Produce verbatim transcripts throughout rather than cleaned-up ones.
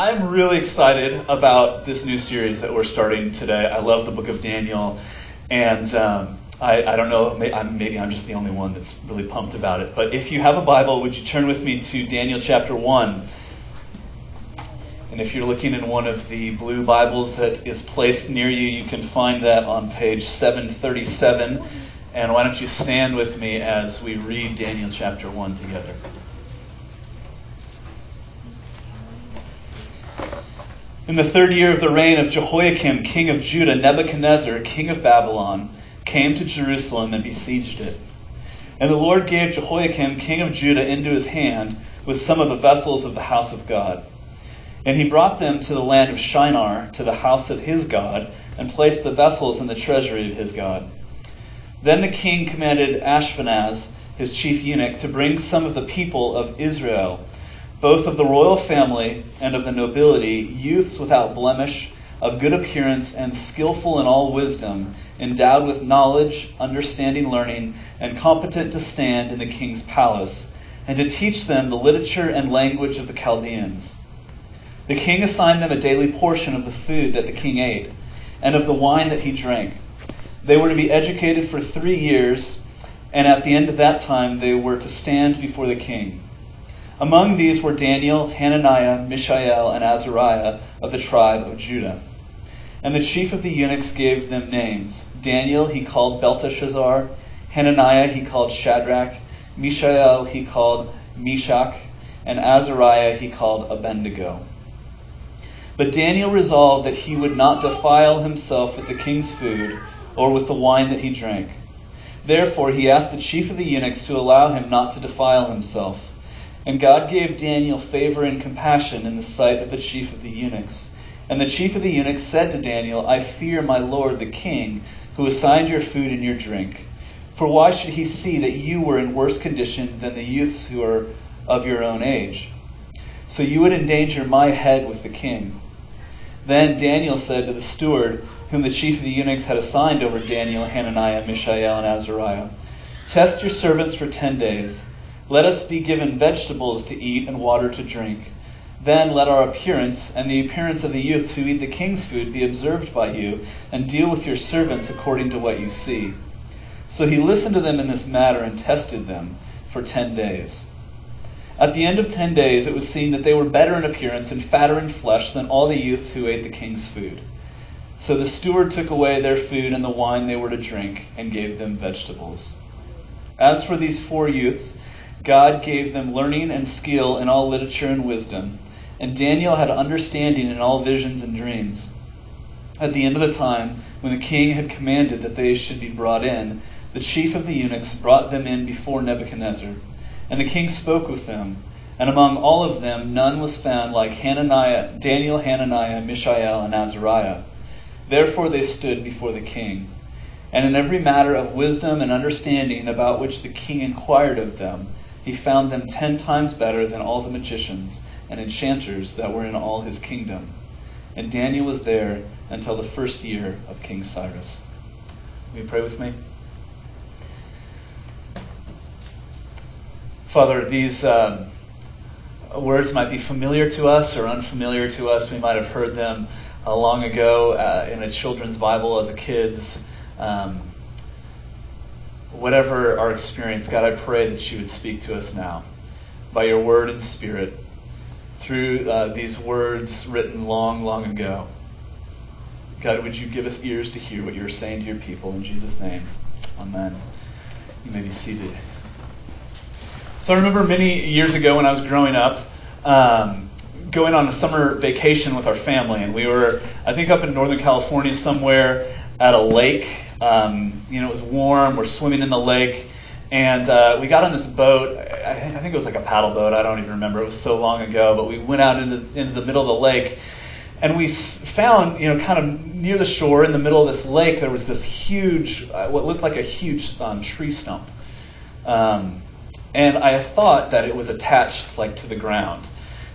I'm really excited about this new series that we're starting today. I love the book of Daniel, and um, I, I don't know, maybe I'm, maybe I'm just the only one that's really pumped about it. But if you have a Bible, would you turn with me to Daniel chapter one? And if you're looking in one of the blue Bibles that is placed near you, you can find that on page seven thirty-seven. And why don't you stand with me as we read Daniel chapter one together. In the third year of the reign of Jehoiakim, king of Judah, Nebuchadnezzar, king of Babylon, came to Jerusalem and besieged it. And the Lord gave Jehoiakim, king of Judah, into his hand with some of the vessels of the house of God. And he brought them to the land of Shinar, to the house of his God, and placed the vessels in the treasury of his God. Then the king commanded Ashpenaz, his chief eunuch, to bring some of the people of Israel, both of the royal family and of the nobility, youths without blemish, of good appearance and skillful in all wisdom, endowed with knowledge, understanding, learning, and competent to stand in the king's palace, and to teach them the literature and language of the Chaldeans. The king assigned them a daily portion of the food that the king ate, and of the wine that he drank. They were to be educated for three years, and at the end of that time they were to stand before the king. Among these were Daniel, Hananiah, Mishael, and Azariah of the tribe of Judah. And the chief of the eunuchs gave them names. Daniel he called Belteshazzar, Hananiah he called Shadrach, Mishael he called Meshach, and Azariah he called Abednego. But Daniel resolved that he would not defile himself with the king's food or with the wine that he drank. Therefore he asked the chief of the eunuchs to allow him not to defile himself. And God gave Daniel favor and compassion in the sight of the chief of the eunuchs. And the chief of the eunuchs said to Daniel, I fear my lord the king, who assigned your food and your drink. For why should he see that you were in worse condition than the youths who are of your own age? So you would endanger my head with the king. Then Daniel said to the steward, whom the chief of the eunuchs had assigned over Daniel, Hananiah, Mishael, and Azariah, test your servants for ten days. Let us be given vegetables to eat and water to drink. Then let our appearance and the appearance of the youths who eat the king's food be observed by you, and deal with your servants according to what you see. So he listened to them in this matter and tested them for ten days. At the end of ten days it was seen that they were better in appearance and fatter in flesh than all the youths who ate the king's food. So the steward took away their food and the wine they were to drink, and gave them vegetables. As for these four youths, God gave them learning and skill in all literature and wisdom, and Daniel had understanding in all visions and dreams. At the end of the time, when the king had commanded that they should be brought in, the chief of the eunuchs brought them in before Nebuchadnezzar. And the king spoke with them, and among all of them none was found like Hananiah, Daniel, Hananiah, Mishael, and Azariah. Therefore they stood before the king. And in every matter of wisdom and understanding about which the king inquired of them, he found them ten times better than all the magicians and enchanters that were in all his kingdom. And Daniel was there until the first year of King Cyrus. Will you pray with me? Father, these uh, words might be familiar to us or unfamiliar to us. We might have heard them uh, long ago uh, in a children's Bible as a kid's. Um, Whatever our experience, God, I pray that you would speak to us now by your word and spirit through uh, these words written long, long ago. God, would you give us ears to hear what you're saying to your people? In Jesus' name, amen. You may be seated. So I remember many years ago when I was growing up, um, going on a summer vacation with our family. And we were, I think, up in Northern California somewhere at a lake. Um, you know, it was warm, we're swimming in the lake, and uh, we got on this boat. I, th- I think it was like a paddle boat, I don't even remember, it was so long ago, but we went out into, into the middle of the lake, and we s- found, you know, kind of near the shore, in the middle of this lake, there was this huge, uh, what looked like a huge um, tree stump, um, and I thought that it was attached, like, to the ground.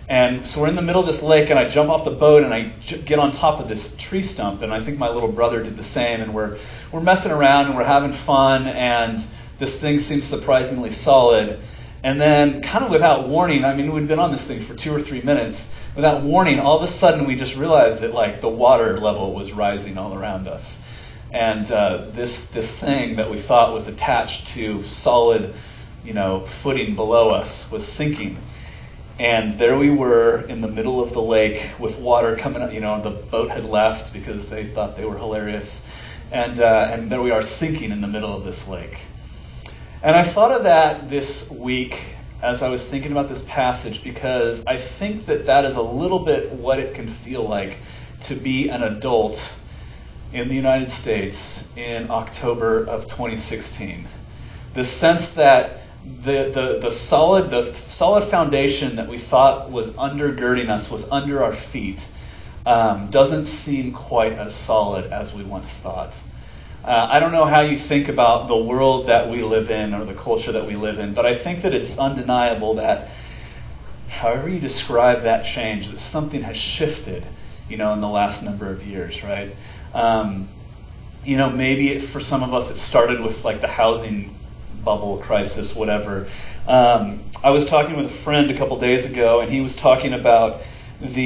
And so we're in the middle of this lake, and I jump off the boat, and I j- get on top of this tree stump, and I think my little brother did the same, and we're we're messing around, and we're having fun, and this thing seems surprisingly solid. And then, kind of without warning, I mean, we'd been on this thing for two or three minutes, without warning, all of a sudden we just realized that like the water level was rising all around us. And uh, this this thing that we thought was attached to solid, you know, footing below us was sinking. And there we were in the middle of the lake with water coming up. You know, the boat had left because they thought they were hilarious. And uh, and there we are, sinking in the middle of this lake. And I thought of that this week as I was thinking about this passage, because I think that that is a little bit what it can feel like to be an adult in the United States in October of twenty sixteen. The sense that the, the, the solid the solid foundation that we thought was undergirding us, was under our feet, um, doesn't seem quite as solid as we once thought. Uh, I don't know how you think about the world that we live in or the culture that we live in, but I think that it's undeniable that however you describe that change, that something has shifted, you know, in the last number of years, right? Um, you know, maybe it, for some of us, it started with like the housing bubble crisis, whatever. Um, I was talking with a friend a couple days ago, and he was talking about the,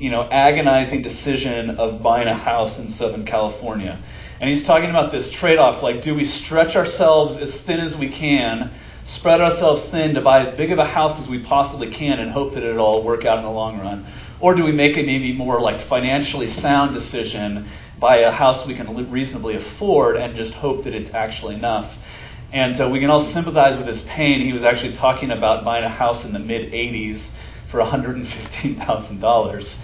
you know, agonizing decision of buying a house in Southern California. And he's talking about this trade-off, like, do we stretch ourselves as thin as we can, spread ourselves thin to buy as big of a house as we possibly can and hope that it'll all work out in the long run? Or do we make a maybe more like financially sound decision, buy a house we can reasonably afford and just hope that it's actually enough? And so we can all sympathize with his pain. He was actually talking about buying a house in the mid eighties for one hundred fifteen thousand dollars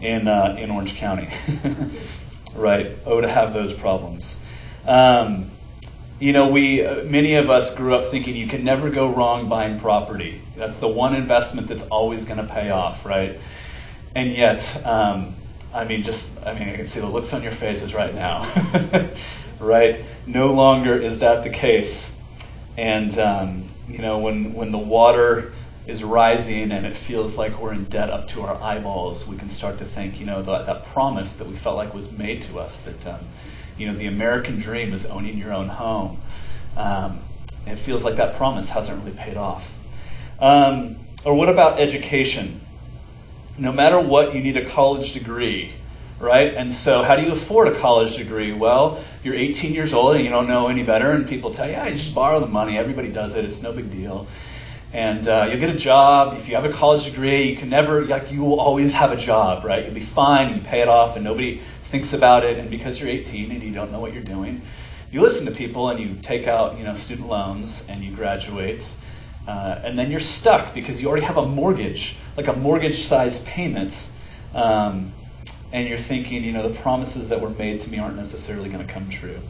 in uh, in Orange County. Right? Oh, to have those problems. Um, you know, we uh, many of us grew up thinking you can never go wrong buying property. That's the one investment that's always going to pay off, right? And yet, um, I mean, just I mean, I can see the looks on your faces right now. Right? No longer is that the case. And, um, you know, when, when the water is rising and it feels like we're in debt up to our eyeballs, we can start to think, you know, that, that promise that we felt like was made to us, that, um, you know, the American dream is owning your own home. Um, it feels like that promise hasn't really paid off. Um, or what about education? No matter what, you need a college degree, right? And so how do you afford a college degree? Well, you're eighteen years old and you don't know any better, and people tell you, yeah, you just borrow the money. Everybody does it. It's no big deal. And uh, you'll get a job. If you have a college degree, you can never, like, you will always have a job, right? You'll be fine. You pay it off and nobody thinks about it. And because you're eighteen and you don't know what you're doing, you listen to people and you take out, you know, student loans and you graduate. Uh, and then you're stuck because you already have a mortgage, like a mortgage-sized payment. Um, and you're thinking, you know, the promises that were made to me aren't necessarily going to come true.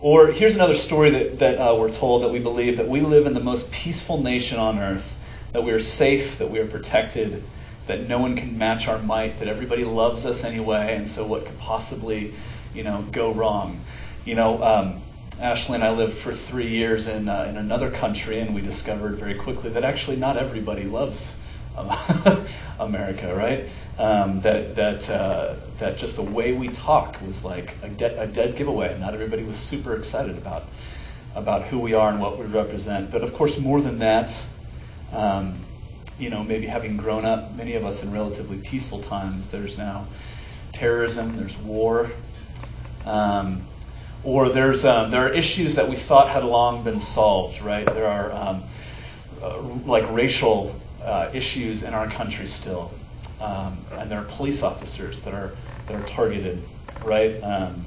Or here's another story that, that uh, we're told, that we believe that we live in the most peaceful nation on earth, that we are safe, that we are protected, that no one can match our might, that everybody loves us anyway, and so what could possibly, you know, go wrong? You know, um, Ashley and I lived for three years in uh, in another country, and we discovered very quickly that actually not everybody loves um, America, right? Um, that that uh, that just the way we talk was like a, de- a dead giveaway. Not everybody was super excited about about who we are and what we represent. But of course, more than that, um, you know, maybe having grown up, many of us in relatively peaceful times, there's now terrorism, there's war. Um, Or there's um, there are issues that we thought had long been solved, right? There are um, uh, like racial uh, issues in our country still, um, and there are police officers that are that are targeted, right? Um,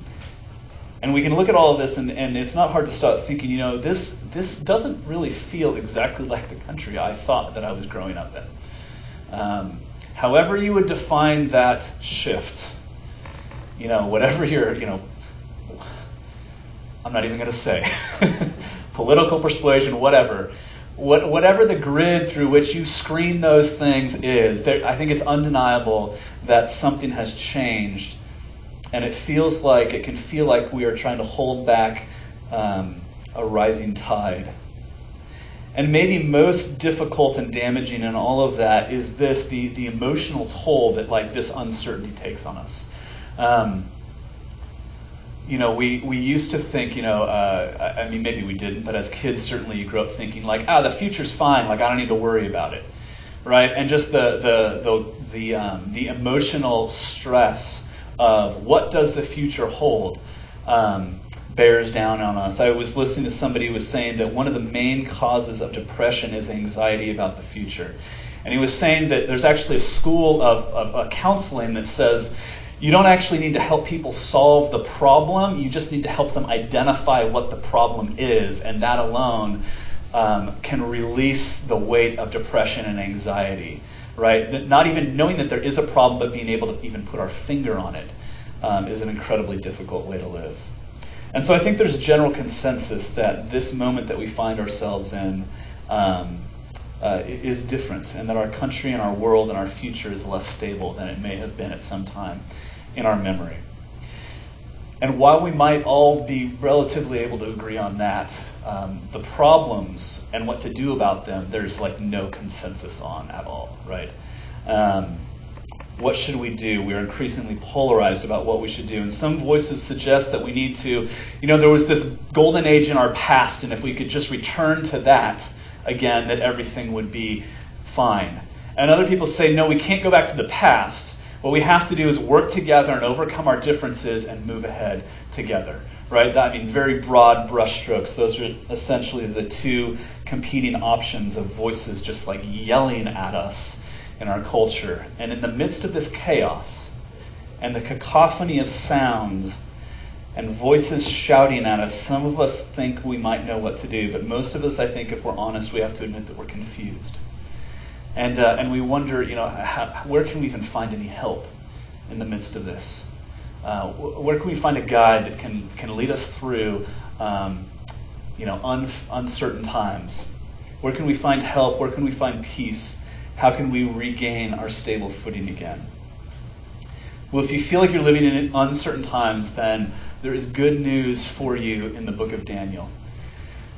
and we can look at all of this, and, and it's not hard to start thinking, you know, this this doesn't really feel exactly like the country I thought that I was growing up in. Um, however you would define that shift, you know, whatever your, you know, I'm not even going to say, political persuasion, whatever, what, whatever the grid through which you screen those things is, there, I think it's undeniable that something has changed, and it feels like, it can feel like we are trying to hold back um, a rising tide. And maybe most difficult and damaging in all of that is this, the, the emotional toll that like this uncertainty takes on us. Um, You know, we, we used to think, you know, uh, I mean, maybe we didn't, but as kids, certainly you grew up thinking like, ah, the future's fine. Like, I don't need to worry about it, right? And just the the the, the um, the emotional stress of what does the future hold um, bears down on us. I was listening to somebody who was saying that one of the main causes of depression is anxiety about the future. And he was saying that there's actually a school of, of, of counseling that says you don't actually need to help people solve the problem. You just need to help them identify what the problem is. And that alone um, can release the weight of depression and anxiety, right? Not even knowing that there is a problem, but being able to even put our finger on it um, is an incredibly difficult way to live. And so I think there's a general consensus that this moment that we find ourselves in um, uh, is different, and that our country and our world and our future is less stable than it may have been at some time in our memory. And while we might all be relatively able to agree on that, um, the problems and what to do about them, there's like no consensus on at all, right? Um, What should we do? We are increasingly polarized about what we should do. And some voices suggest that we need to, you know, there was this golden age in our past, and if we could just return to that again, that everything would be fine. And other people say, no, we can't go back to the past. What we have to do is work together and overcome our differences and move ahead together, right? I mean, very broad brushstrokes. Those are essentially the two competing options of voices just like yelling at us in our culture. And in the midst of this chaos and the cacophony of sound and voices shouting at us, some of us think we might know what to do, but most of us, I think, if we're honest, we have to admit that we're confused. And uh, and we wonder, you know, how, where can we even find any help in the midst of this? Uh, where can we find a guide that can, can lead us through, um, you know, un- uncertain times? Where can we find help? Where can we find peace? How can we regain our stable footing again? Well, if you feel like you're living in uncertain times, then there is good news for you in the book of Daniel.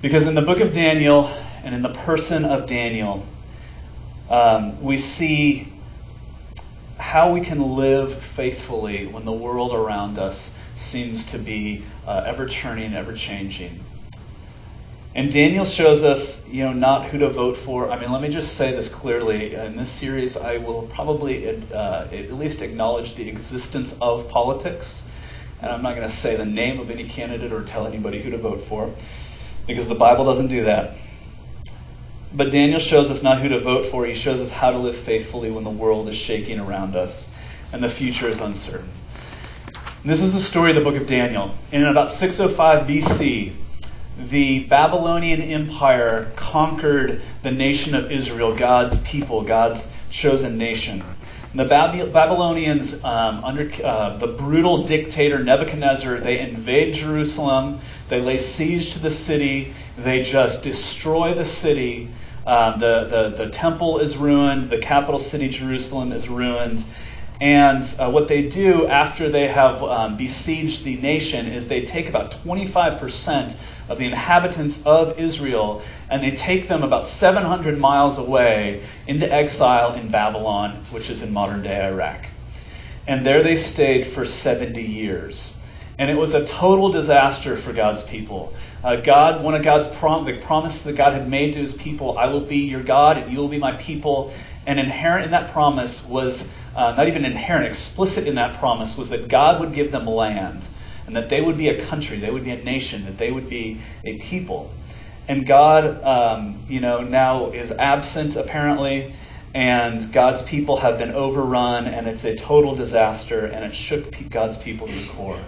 Because in the book of Daniel and in the person of Daniel, um, we see how we can live faithfully when the world around us seems to be uh, ever-turning, ever-changing. And Daniel shows us, you know, not who to vote for. I mean, let me just say this clearly. In this series, I will probably uh, at least acknowledge the existence of politics. And I'm not going to say the name of any candidate or tell anybody who to vote for, because the Bible doesn't do that. But Daniel shows us not who to vote for. He shows us how to live faithfully when the world is shaking around us and the future is uncertain. And this is the story of the book of Daniel. And in about six oh five B C, the Babylonian Empire conquered the nation of Israel, God's people, God's chosen nation. And the Bab- Babylonians, um, under uh, the brutal dictator Nebuchadnezzar, they invade Jerusalem, they lay siege to the city, they just destroy the city. Uh, the, the, the temple is ruined, the capital city, Jerusalem, is ruined. And uh, what they do after they have um, besieged the nation is they take about twenty-five percent of the inhabitants of Israel, and they take them about seven hundred miles away into exile in Babylon, which is in modern-day Iraq. And there they stayed for seventy years. And it was a total disaster for God's people. Uh, God, one of God's prom- the promises that God had made to his people, I will be your God and you will be my people. And inherent in that promise was, uh, not even inherent, explicit in that promise was that God would give them land, and that they would be a country, they would be a nation, that they would be a people. And God, um, you know, now is absent apparently, and God's people have been overrun, and it's a total disaster, and it shook God's people to the core.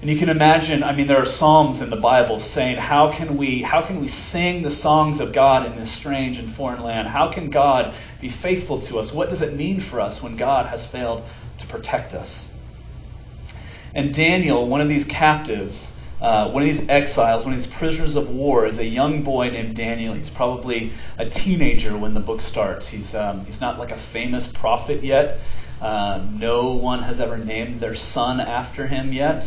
And you can imagine, I mean, there are psalms in the Bible saying, how can we, how can we sing the songs of God in this strange and foreign land? How can God be faithful to us? What does it mean for us when God has failed to protect us? And Daniel, one of these captives, uh, one of these exiles, one of these prisoners of war, is a young boy named Daniel. He's probably a teenager when the book starts. He's um, he's not like a famous prophet yet. Uh, no one has ever named their son after him yet.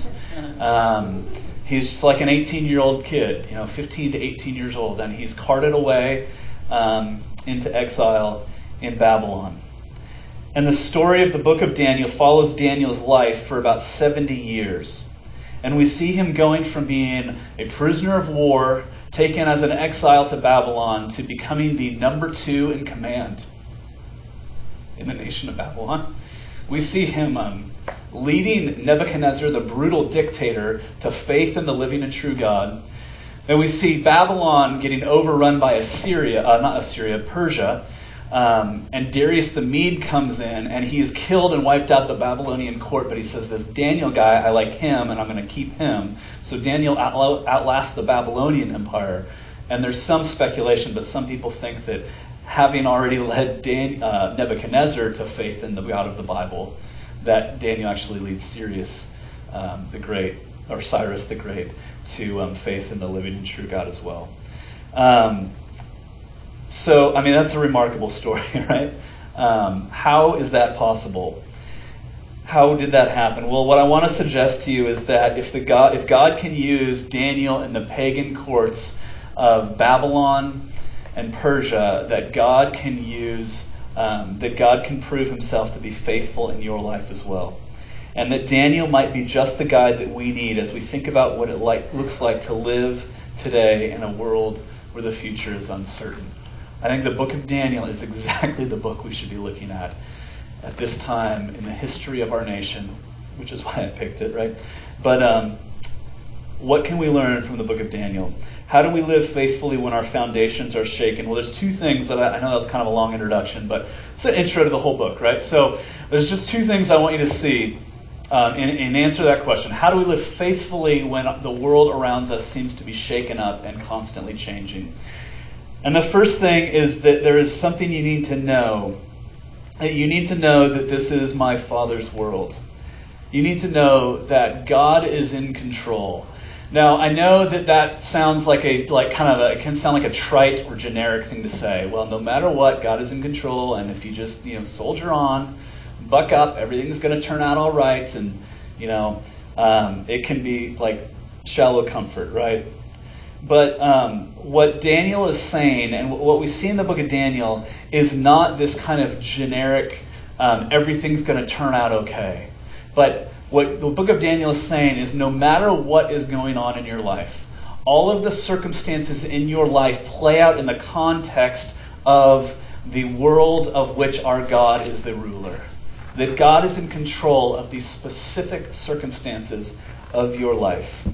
Um, he's like an eighteen-year-old kid, you know, fifteen to eighteen years old, and he's carted away um, into exile in Babylon. And the story of the book of Daniel follows Daniel's life for about seventy years. And we see him going from being a prisoner of war, taken as an exile to Babylon, to becoming the number two in command in the nation of Babylon. We see him um, leading Nebuchadnezzar, the brutal dictator, to faith in the living and true God. And we see Babylon getting overrun by Assyria, uh, not Assyria, Persia. Um, and Darius the Mede comes in, and he is killed and wiped out the Babylonian court. But he says, this Daniel guy, I like him, and I'm going to keep him. So Daniel outla- outlasts the Babylonian empire. And there's some speculation, but some people think that having already led Dan- uh, Nebuchadnezzar to faith in the God of the Bible, that Daniel actually leads Sirius um, the Great, or Cyrus the Great, to um, faith in the living and true God as well. Um, so, I mean, that's a remarkable story, right? Um, how is that possible? How did that happen? Well, what I want to suggest to you is that if the God, if God can use Daniel and the pagan courts of Babylon and Persia, that God can use, um, that God can prove himself to be faithful in your life as well. And that Daniel might be just the guide that we need as we think about what it like, looks like to live today in a world where the future is uncertain. I think the book of Daniel is exactly the book we should be looking at at this time in the history of our nation, which is why I picked it, right? But um, what can we learn from the book of Daniel? How do we live faithfully when our foundations are shaken? Well, there's two things that I, I know that was kind of a long introduction, but it's an intro to the whole book, right? So there's just two things I want you to see Um, and, and answer that question. How do we live faithfully when the world around us seems to be shaken up and constantly changing? And the first thing is that there is something you need to know. That you need to know that this is my Father's world. You need to know that God is in control. Now, I know that that sounds like a like kind of a, it can sound like a trite or generic thing to say. Well, no matter what, God is in control, and if you just you know soldier on, buck up, everything's going to turn out all right, and you know um, it can be like shallow comfort, right? But um, what Daniel is saying, and what we see in the book of Daniel, is not this kind of generic um, everything's going to turn out okay. But what the book of Daniel is saying is, no matter what is going on in your life, all of the circumstances in your life play out in the context of the world of which our God is the ruler. That God is in control of these specific circumstances of your life.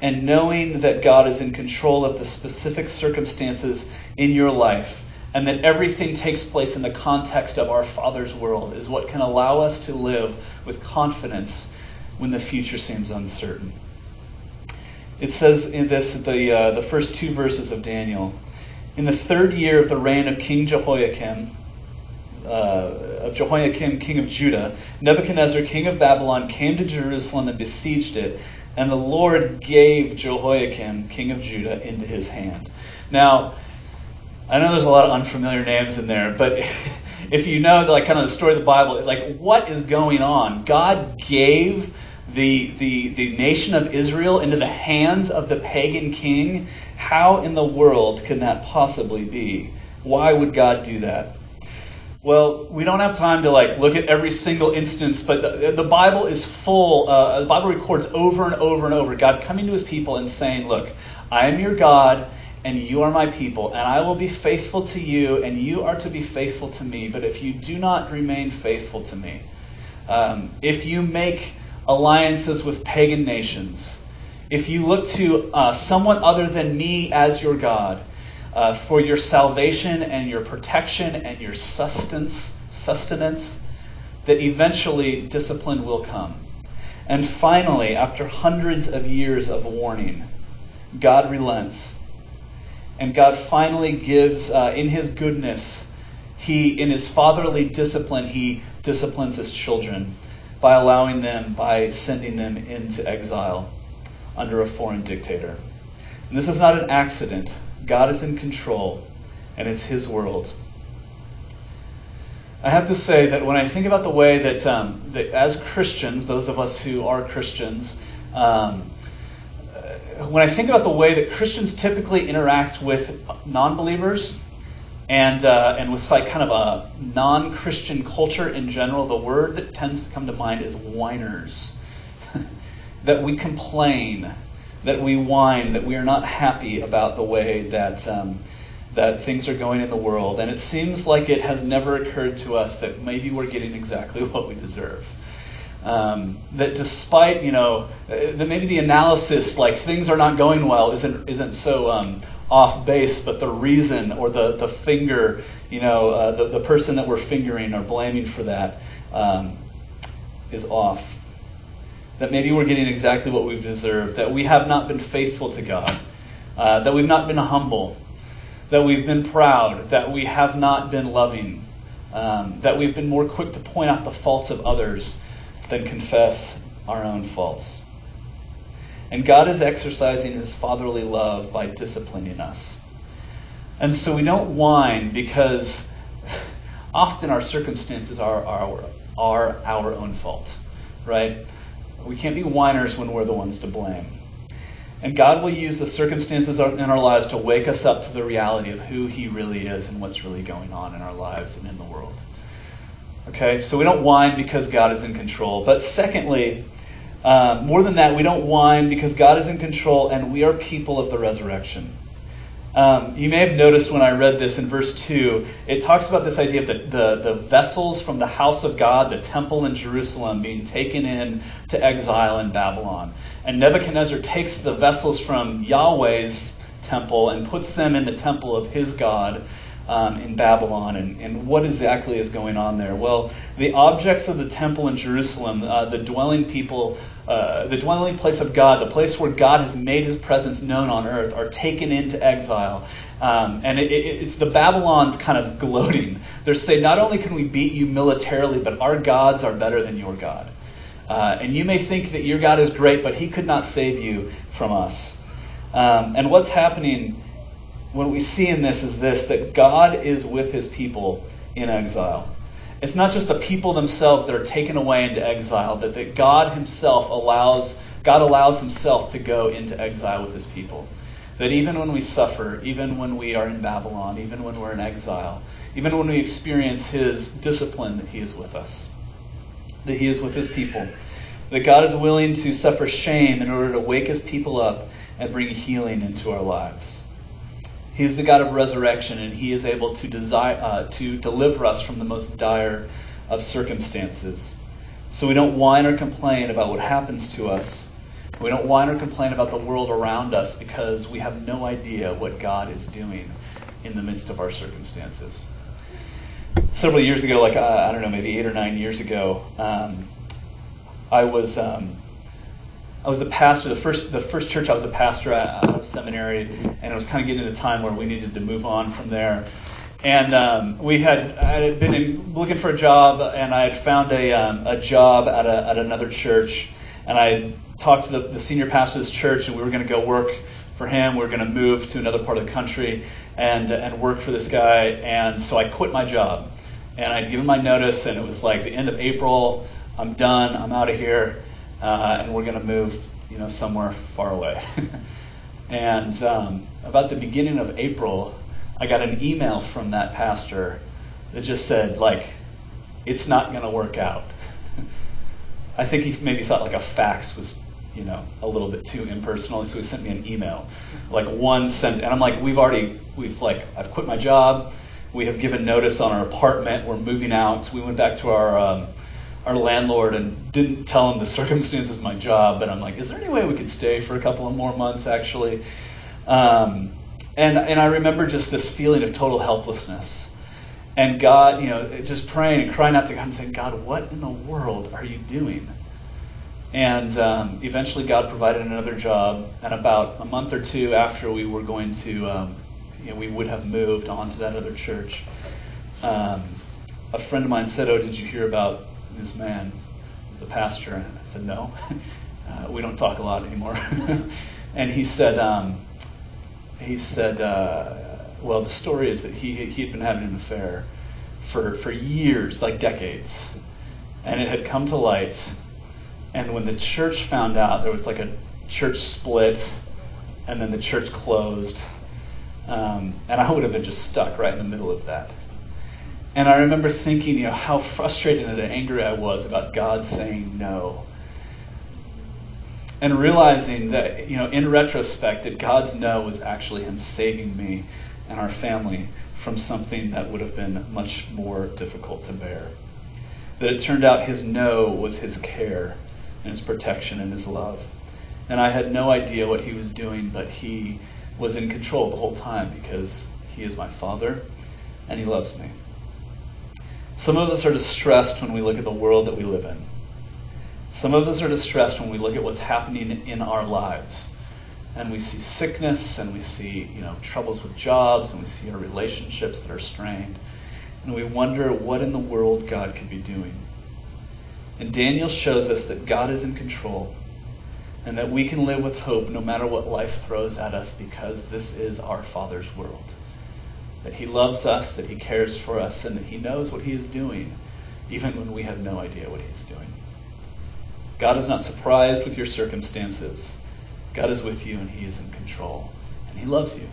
And knowing that God is in control of the specific circumstances in your life, and that everything takes place in the context of our Father's world, is what can allow us to live with confidence when the future seems uncertain. It says in this, the, uh, the first two verses of Daniel, in the third year of the reign of King Jehoiakim, Uh, of Jehoiakim, king of Judah, Nebuchadnezzar, king of Babylon, came to Jerusalem and besieged it, and the Lord gave Jehoiakim, king of Judah, into his hand. Now, I know there's a lot of unfamiliar names in there, but if you know the, like kind of the story of the Bible, like what is going on? God gave the the the nation of Israel into the hands of the pagan king. How in the world can that possibly be? Why would God do that? Well, we don't have time to like look at every single instance, but the, the Bible is full. Uh, the Bible records over and over and over God coming to his people and saying, look, I am your God and you are my people, and I will be faithful to you and you are to be faithful to me. But if you do not remain faithful to me, um, if you make alliances with pagan nations, if you look to uh, someone other than me as your God, Uh, for your salvation and your protection and your sustenance, sustenance, that eventually discipline will come. And finally, after hundreds of years of warning, God relents. And God finally gives, uh, in his goodness, he, in his fatherly discipline, he disciplines his children by allowing them, by sending them into exile under a foreign dictator. And this is not an accident. God is in control, and it's his world. I have to say that when I think about the way that, um, that as Christians, those of us who are Christians, um, when I think about the way that Christians typically interact with non-believers and uh, and with like kind of a non-Christian culture in general, the word that tends to come to mind is whiners. That we complain, that we whine, that we are not happy about the way that um, that things are going in the world, and it seems like it has never occurred to us that maybe we're getting exactly what we deserve. Um, that despite, you know, that maybe the analysis, like things are not going well, isn't isn't so um, off base, but the reason or the, the finger, you know, uh, the, the person that we're fingering or blaming for that um, is off. That maybe we're getting exactly what we've deserved, that we have not been faithful to God, uh, that we've not been humble, that we've been proud, that we have not been loving, um, that we've been more quick to point out the faults of others than confess our own faults. And God is exercising his fatherly love by disciplining us. And so we don't whine, because often our circumstances are our, are our own fault, right? We can't be whiners when we're the ones to blame. And God will use the circumstances in our lives to wake us up to the reality of who he really is and what's really going on in our lives and in the world. Okay, so we don't whine because God is in control. But secondly, uh, more than that, we don't whine because God is in control and we are people of the resurrection. Um, you may have noticed when I read this in verse two, it talks about this idea of the, the, the vessels from the house of God, the temple in Jerusalem, being taken in to exile in Babylon. And Nebuchadnezzar takes the vessels from Yahweh's temple and puts them in the temple of his God um, in Babylon. And, and what exactly is going on there? Well, the objects of the temple in Jerusalem, uh, the dwelling people, Uh, the dwelling place of God, the place where God has made his presence known on earth, are taken into exile. Um, and it, it, it's the Babylon's kind of gloating. They're saying, not only can we beat you militarily, but our gods are better than your God. Uh, and you may think that your God is great, but he could not save you from us. Um, and what's happening, what we see in this is this, that God is with his people in exile. It's not just the people themselves that are taken away into exile, but that God himself allows, God allows himself to go into exile with his people. That even when we suffer, even when we are in Babylon, even when we're in exile, even when we experience his discipline, that he is with us. That he is with his people. That God is willing to suffer shame in order to wake his people up and bring healing into our lives. He's the God of resurrection, and he is able to desire, uh, to deliver us from the most dire of circumstances. So we don't whine or complain about what happens to us. We don't whine or complain about the world around us, because we have no idea what God is doing in the midst of our circumstances. Several years ago, like, uh, I don't know, maybe eight or nine years ago, um, I was... Um, I was the pastor, the first the first church I was a pastor at, out of seminary, and I was kind of getting into a time where we needed to move on from there. And um, we had I had been in, looking for a job, and I had found a um, a job at a, at another church, and I talked to the, the senior pastor of this church, and we were going to go work for him. We were going to move to another part of the country and and work for this guy. And so I quit my job, and I'd given my notice, and it was like the end of April. I'm done. I'm out of here. Uh, and we're going to move, you know, somewhere far away. And um, about the beginning of April, I got an email from that pastor that just said, like, it's not going to work out. I think he maybe thought, like, a fax was, you know, a little bit too impersonal, so he sent me an email. Like, one sent, and I'm like, we've already, we've, like, I've quit my job. We have given notice on our apartment. We're moving out. So we went back to our... Um, our landlord and didn't tell him the circumstances of my job, but I'm like, is there any way we could stay for a couple of more months, actually? Um, and and I remember just this feeling of total helplessness. And God, you know, just praying and crying out to God and saying, God, what in the world are you doing? And um, eventually God provided another job, and about a month or two after we were going to, um, you know, we would have moved on to that other church. Um, a friend of mine said, oh, did you hear about this man, the pastor? And I said, no, uh, we don't talk a lot anymore. And he said, um, he said, uh, well, the story is that he he had been having an affair for for years, like decades, and it had come to light. And when the church found out, there was like a church split, and then the church closed. Um, and I would have been just stuck right in the middle of that. And I remember thinking, you know, how frustrated and angry I was about God saying no. And realizing that, you know, in retrospect, that God's no was actually him saving me and our family from something that would have been much more difficult to bear. That it turned out his no was his care and his protection and his love. And I had no idea what he was doing, but he was in control the whole time because he is my Father and he loves me. Some of us are distressed when we look at the world that we live in. Some of us are distressed when we look at what's happening in our lives. And we see sickness, and we see, you know, troubles with jobs, and we see our relationships that are strained. And we wonder what in the world God could be doing. And Daniel shows us that God is in control, and that we can live with hope no matter what life throws at us, because this is our Father's world. That he loves us, that he cares for us, and that he knows what he is doing, even when we have no idea what he is doing. God is not surprised with your circumstances. God is with you, and he is in control, and he loves you.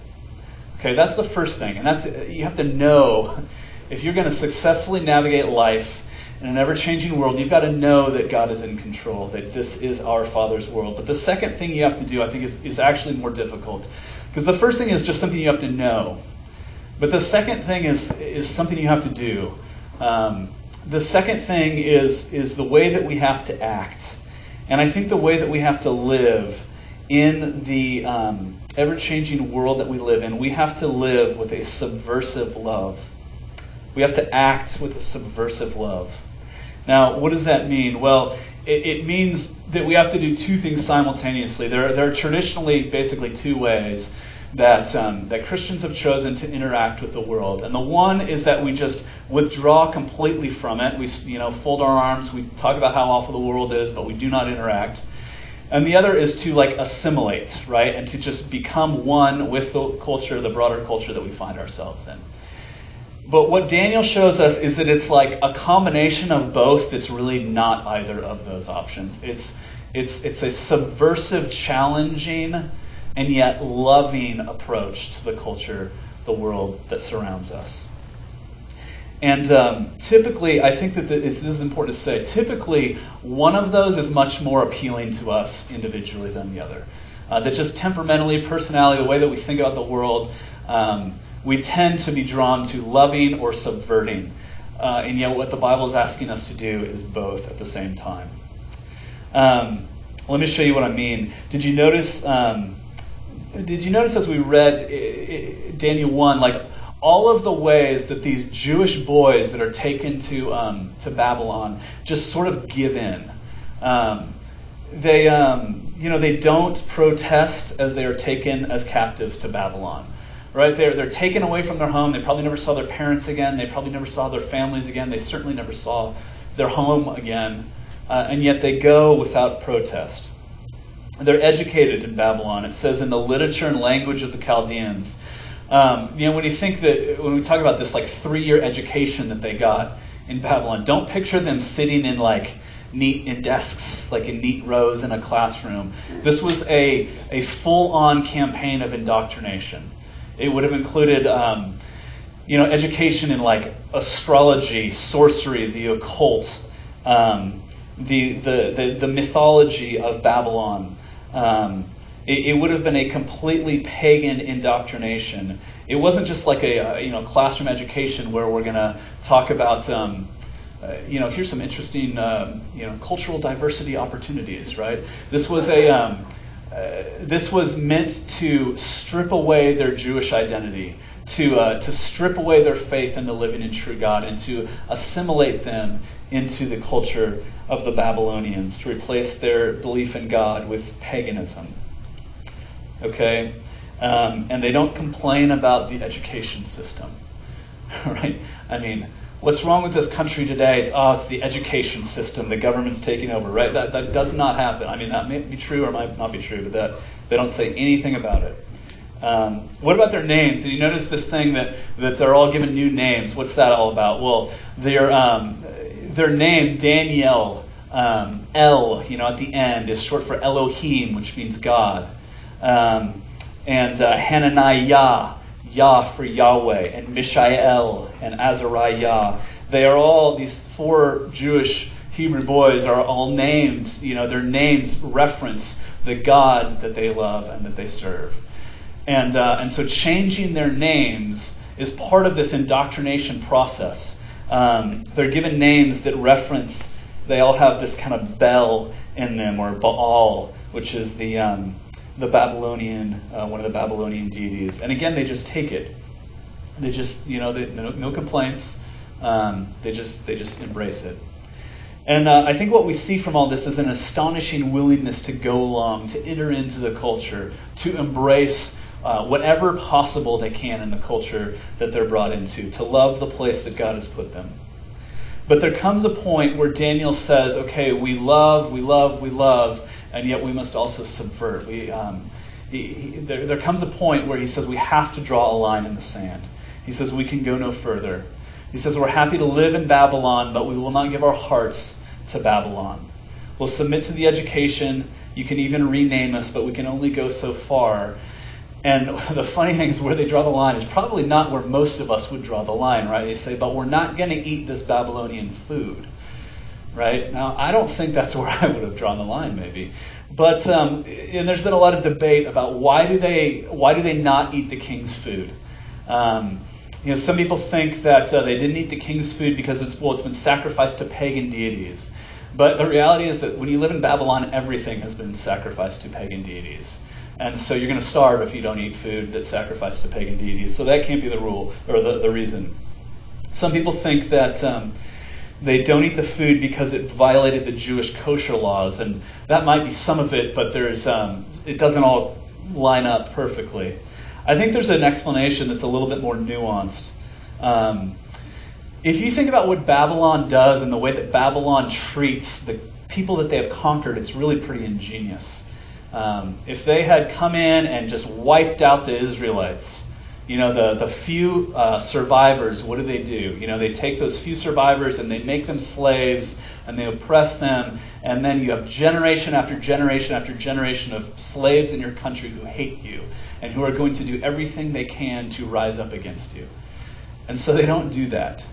Okay, that's the first thing, and that's you have to know. If you're going to successfully navigate life in an ever-changing world, you've got to know that God is in control, that this is our Father's world. But the second thing you have to do, I think, is, is actually more difficult. Because the first thing is just something you have to know. But the second thing is is something you have to do. Um, the second thing is is the way that we have to act. And I think the way that we have to live in the um, ever-changing world that we live in, we have to live with a subversive love. We have to act with a subversive love. Now, what does that mean? Well, it, it means that we have to do two things simultaneously. There are, there are traditionally basically two ways that um, that Christians have chosen to interact with the world, and the one is that we just withdraw completely from it. We you know fold our arms. We talk about how awful the world is, but we do not interact. And the other is to like assimilate, right, and to just become one with the culture, the broader culture that we find ourselves in. But what Daniel shows us is that it's like a combination of both that's really not either of those options. It's it's it's a subversive, challenging, and yet loving approach to the culture, the world that surrounds us. And um, typically, I think that the, it's, this is important to say, typically one of those is much more appealing to us individually than the other. Uh, that just temperamentally, personality, the way that we think about the world, um, we tend to be drawn to loving or subverting. Uh, and yet what the Bible is asking us to do is both at the same time. Um, let me show you what I mean. Did you notice um, Did you notice as we read Daniel one, like all of the ways that these Jewish boys that are taken to um, to Babylon just sort of give in? Um, they, um, you know, they don't protest as they are taken as captives to Babylon. Right? They're, they're taken away from their home. They probably never saw their parents again. They probably never saw their families again. They certainly never saw their home again. Uh, and yet they go without protest. They're educated in Babylon. It says in the literature and language of the Chaldeans. Um, you know, when you think that, when we talk about this like three-year education that they got in Babylon, don't picture them sitting in like neat in desks, like in neat rows in a classroom. This was a, a full-on campaign of indoctrination. It would have included, um, you know, education in like astrology, sorcery, the occult, um, the, the the the mythology of Babylon. Um, it, it would have been a completely pagan indoctrination. It wasn't just like a, a you know classroom education where we're gonna talk about um, uh, you know here's some interesting um, you know cultural diversity opportunities, right? This was a um, Uh, this was meant to strip away their Jewish identity, to uh, to strip away their faith in the living and true God, and to assimilate them into the culture of the Babylonians, to replace their belief in God with paganism. Okay, um, and they don't complain about the education system, right? I mean, what's wrong with this country today? It's oh, it's the education system. The government's taking over, right? That that does not happen. I mean, that may be true or might not be true, but that they don't say anything about it. Um, what about their names? Did you notice this thing that, that they're all given new names? What's that all about? Well, their um, their name Daniel um, El, you know, at the end is short for Elohim, which means God, um, and uh, Hananiah. Yah for Yahweh, and Mishael, and Azariah. They are all, these four Jewish Hebrew boys are all named, you know, their names reference the God that they love and that they serve. And uh, and so changing their names is part of this indoctrination process. Um, they're given names that reference, they all have this kind of Bel in them, or Baal, which is the um, the Babylonian, uh, one of the Babylonian deities. And again, they just take it. They just, you know, they, no, no complaints. Um, they just they just embrace it. And uh, I think what we see from all this is an astonishing willingness to go along, to enter into the culture, to embrace uh, whatever possible they can in the culture that they're brought into, to love the place that God has put them. But there comes a point where Daniel says, okay, we love, we love, we love, and yet we must also subvert. We, um, he, he, there, there comes a point where he says we have to draw a line in the sand. He says we can go no further. He says, we're happy to live in Babylon, but we will not give our hearts to Babylon. We'll submit to the education. You can even rename us, but we can only go so far. And the funny thing is where they draw the line is probably not where most of us would draw the line, right? They say, but we're not going to eat this Babylonian food, right? Now, I don't think that's where I would have drawn the line, maybe. But um, and there's been a lot of debate about why do they why do they not eat the king's food? Um You know, some people think that uh, they didn't eat the king's food because it's well, it's been sacrificed to pagan deities. But the reality is that when you live in Babylon, everything has been sacrificed to pagan deities. And so you're going to starve if you don't eat food that's sacrificed to pagan deities. So that can't be the rule or the, the reason. Some people think that um, they don't eat the food because it violated the Jewish kosher laws. And that might be some of it, but there's um, it doesn't all line up perfectly. I think there's an explanation that's a little bit more nuanced. Um, if you think about what Babylon does and the way that Babylon treats the people that they have conquered, it's really pretty ingenious. Um, if they had come in and just wiped out the Israelites, you know, the, the few uh, survivors, what do they do? You know, they take those few survivors and they make them slaves and they oppress them. And then you have generation after generation after generation of slaves in your country who hate you and who are going to do everything they can to rise up against you. And so they don't do that.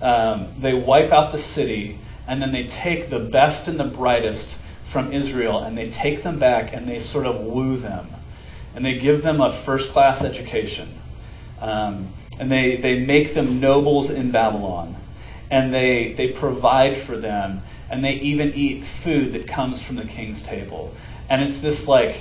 Um, they wipe out the city and then they take the best and the brightest from Israel and they take them back and they sort of woo them. And they give them a first-class education. Um, and they, they make them nobles in Babylon, and they, they provide for them, and they even eat food that comes from the king's table. And it's this like,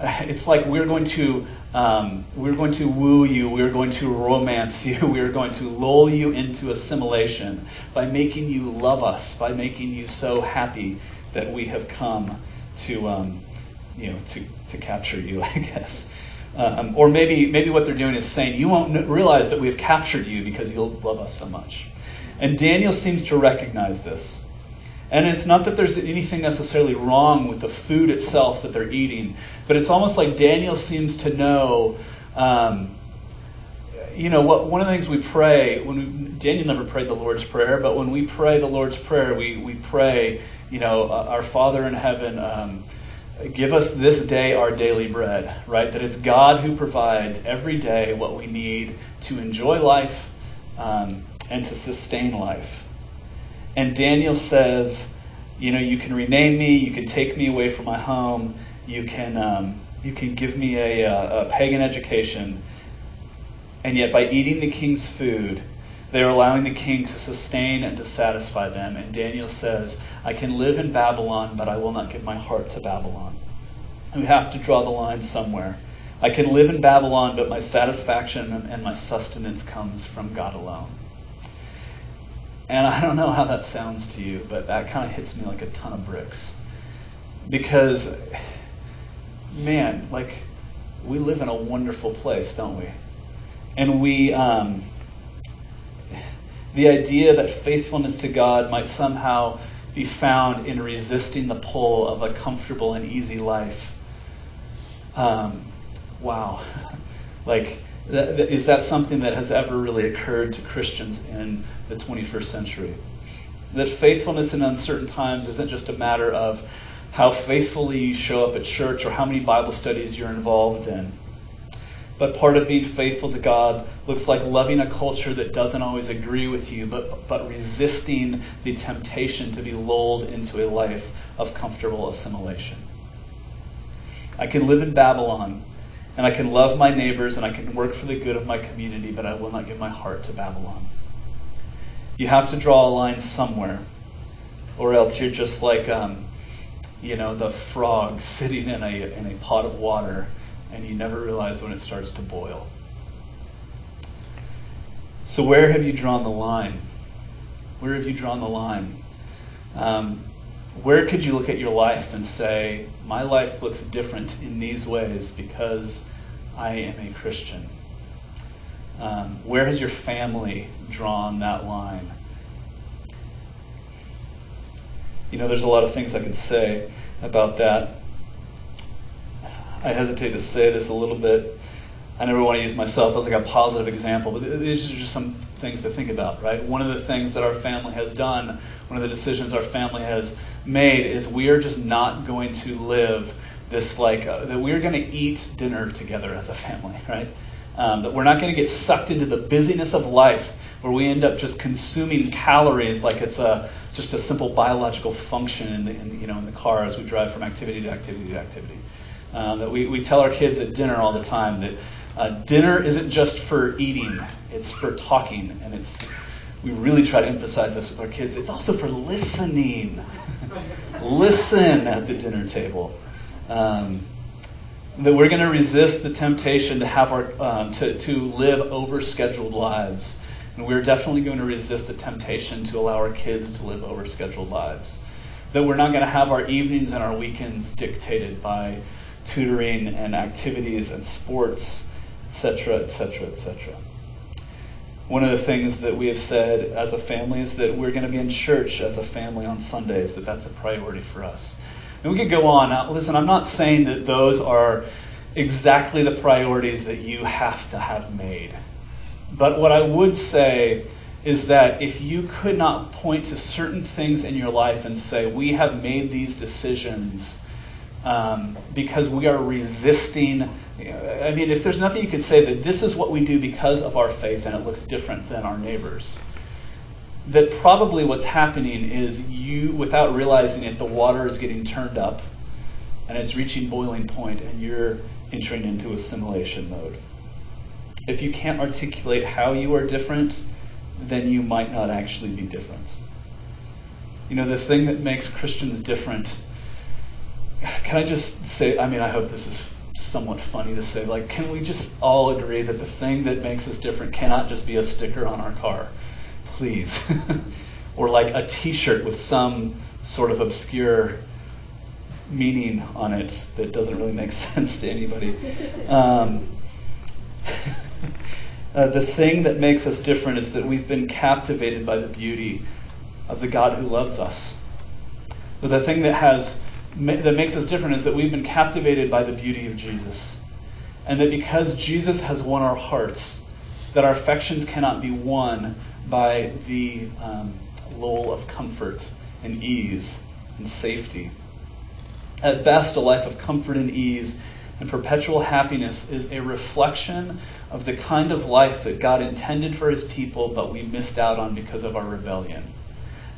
it's like we're going to um, we're going to woo you, we're going to romance you, we're going to lull you into assimilation by making you love us, by making you so happy that we have come to um, you know to to capture you, I guess. Um, or maybe maybe what they're doing is saying, you won't n- realize that we have captured you because you'll love us so much. And Daniel seems to recognize this. And it's not that there's anything necessarily wrong with the food itself that they're eating, but it's almost like Daniel seems to know, um, you know, what, one of the things we pray, when we, Daniel never prayed the Lord's Prayer, but when we pray the Lord's Prayer, we, we pray, you know, uh, our Father in heaven, um, give us this day our daily bread, right? That it's God who provides every day what we need to enjoy life um, and to sustain life. And Daniel says, you know, you can rename me, you can take me away from my home, you can um, you can give me a, a, a pagan education, and yet by eating the king's food, they're allowing the king to sustain and to satisfy them. And Daniel says, I can live in Babylon, but I will not give my heart to Babylon. We have to draw the line somewhere. I can live in Babylon, but my satisfaction and my sustenance comes from God alone. And I don't know how that sounds to you, but that kind of hits me like a ton of bricks. Because, man, like, we live in a wonderful place, don't we? And we... um The idea that faithfulness to God might somehow be found in resisting the pull of a comfortable and easy life. Um, wow. Like, th- th- is that something that has ever really occurred to Christians in the twenty-first century? That faithfulness in uncertain times isn't just a matter of how faithfully you show up at church or how many Bible studies you're involved in. But part of being faithful to God looks like loving a culture that doesn't always agree with you, but but resisting the temptation to be lulled into a life of comfortable assimilation. I can live in Babylon, and I can love my neighbors, and I can work for the good of my community, but I will not give my heart to Babylon. You have to draw a line somewhere, or else you're just like, um, you know, the frog sitting in a in a pot of water, and you never realize when it starts to boil. So where have you drawn the line? Where have you drawn the line? Um, where could you look at your life and say, my life looks different in these ways because I am a Christian? Um, where has your family drawn that line? You know, there's a lot of things I could say about that. I hesitate to say this a little bit. I never want to use myself as like a positive example, but these are just some things to think about, right? One of the things that our family has done, one of the decisions our family has made, is we are just not going to live this like, uh, that we are going to eat dinner together as a family, right? Um, that we're not going to get sucked into the busyness of life where we end up just consuming calories like it's a just a simple biological function in the, in, you know, in the car as we drive from activity to activity to activity. Um, that we, we tell our kids at dinner all the time that Uh, dinner isn't just for eating, it's for talking, and it's we really try to emphasize this with our kids. It's also for listening. Listen at the dinner table. Um, that we're going to resist the temptation to have our um, to, to live overscheduled lives, and we're definitely going to resist the temptation to allow our kids to live overscheduled lives. That we're not going to have our evenings and our weekends dictated by tutoring and activities and sports, et cetera, et cetera, et cetera. One of the things that we have said as a family is that we're going to be in church as a family on Sundays, that that's a priority for us. And we could go on. Now, listen, I'm not saying that those are exactly the priorities that you have to have made. But what I would say is that if you could not point to certain things in your life and say, we have made these decisions Um, because we are resisting. I mean, if there's nothing you could say that this is what we do because of our faith and it looks different than our neighbors, that probably what's happening is you, without realizing it, the water is getting turned up and it's reaching boiling point and you're entering into assimilation mode. If you can't articulate how you are different, then you might not actually be different. You know, the thing that makes Christians different, can I just say, I mean, I hope this is somewhat funny to say, like, can we just all agree that the thing that makes us different cannot just be a sticker on our car, please, or like a t-shirt with some sort of obscure meaning on it that doesn't really make sense to anybody. Um, uh, the thing that makes us different is that we've been captivated by the beauty of the God who loves us. But the thing that has that makes us different is that we've been captivated by the beauty of Jesus, and that because Jesus has won our hearts, that our affections cannot be won by the um, lull of comfort and ease and safety. At best, a life of comfort and ease and perpetual happiness is a reflection of the kind of life that God intended for his people, but we missed out on because of our rebellion.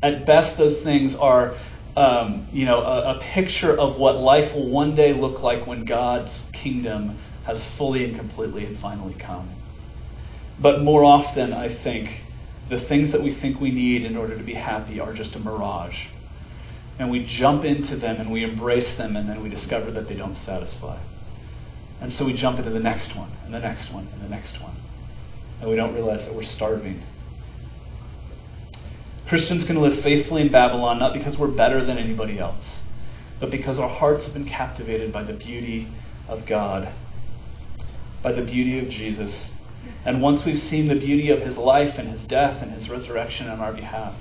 At best, those things are Um, you know, a, a picture of what life will one day look like when God's kingdom has fully and completely and finally come. But more often, I think, the things that we think we need in order to be happy are just a mirage. And we jump into them and we embrace them and then we discover that they don't satisfy. And so we jump into the next one and the next one and the next one. And we don't realize that we're starving. Christians can live faithfully in Babylon, not because we're better than anybody else, but because our hearts have been captivated by the beauty of God, by the beauty of Jesus. And once we've seen the beauty of his life and his death and his resurrection on our behalf,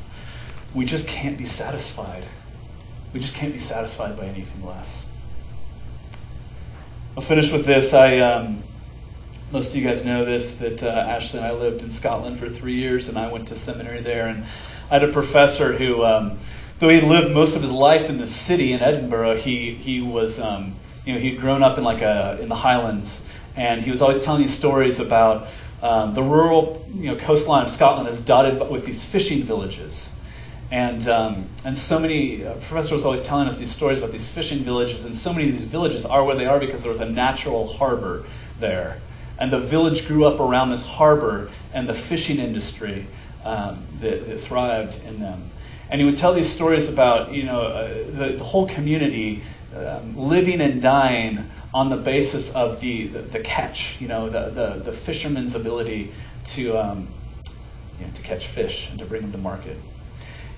we just can't be satisfied. We just can't be satisfied by anything less. I'll finish with this. I, um, most of you guys know this, that uh, Ashley and I lived in Scotland for three years, and I went to seminary there, and I had a professor who, um, though he lived most of his life in the city in Edinburgh, he he was, um, you know, he'd grown up in like a in the Highlands, and he was always telling these stories about um, the rural, you know, coastline of Scotland is dotted with these fishing villages, And um, and so many, uh, professor was always telling us these stories about these fishing villages, and so many of these villages are where they are because there was a natural harbor there. And the village grew up around this harbor and the fishing industry um, that, that thrived in them. And he would tell these stories about, you know, uh, the, the whole community um, living and dying on the basis of the, the, the catch, you know, the, the, the fisherman's ability to um, you know, to catch fish and to bring them to market.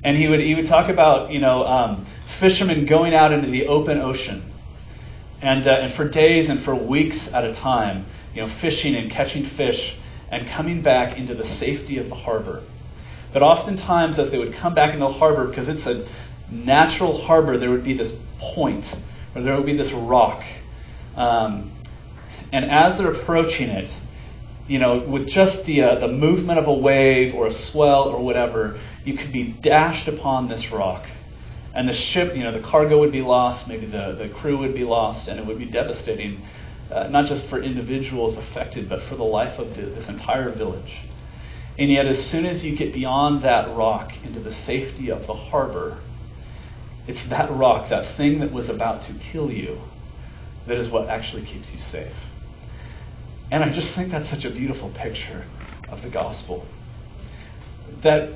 And he would he would talk about, you know, um, fishermen going out into the open ocean, and uh, and for days and for weeks at a time, you know, fishing and catching fish and coming back into the safety of the harbor. But oftentimes, as they would come back into the harbor, because it's a natural harbor, there would be this point, or there would be this rock. Um, and as they're approaching it, you know, with just the uh, the movement of a wave or a swell or whatever, you could be dashed upon this rock. And the ship, you know, the cargo would be lost, maybe the, the crew would be lost, and it would be devastating, uh, not just for individuals affected, but for the life of the, this entire village. And yet, as soon as you get beyond that rock into the safety of the harbor, it's that rock, that thing that was about to kill you, that is what actually keeps you safe. And I just think that's such a beautiful picture of the gospel. That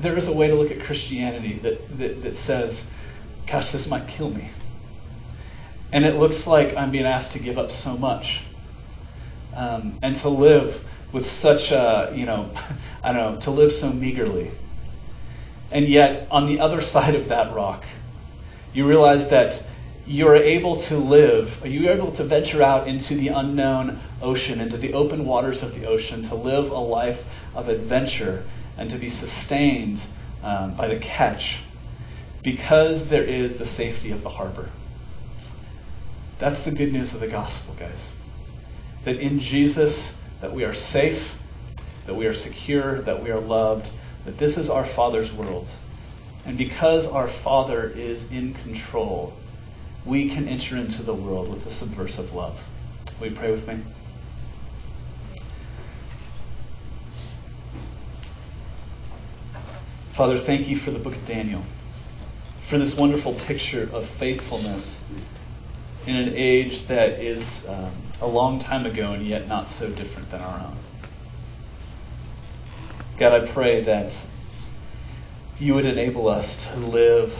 there is a way to look at Christianity that, that, that says, gosh, this might kill me. And it looks like I'm being asked to give up so much um, and to live with such a, you know, I don't know, to live so meagerly. And yet, on the other side of that rock, you realize that you're able to live, you're able to venture out into the unknown ocean, into the open waters of the ocean, to live a life of adventure and to be sustained um, by the catch, because there is the safety of the harbor. That's the good news of the gospel, guys. That in Jesus, that we are safe, that we are secure, that we are loved, that this is our Father's world. And because our Father is in control, we can enter into the world with a subversive love. Will you pray with me? Father, thank you for the book of Daniel, for this wonderful picture of faithfulness in an age that is um, a long time ago and yet not so different than our own. God, I pray that you would enable us to live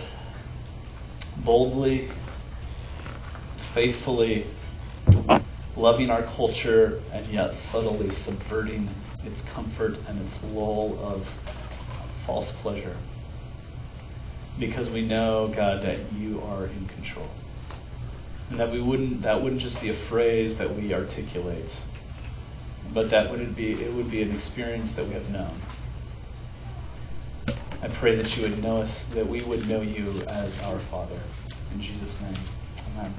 boldly, faithfully, loving our culture and yet subtly subverting its comfort and its lull of false pleasure. Because we know, God, that you are in control. And that we wouldn't that wouldn't just be a phrase that we articulate, but that would be it would be an experience that we have known. I pray that you would know us, that we would know you as our Father. In Jesus' name, amen.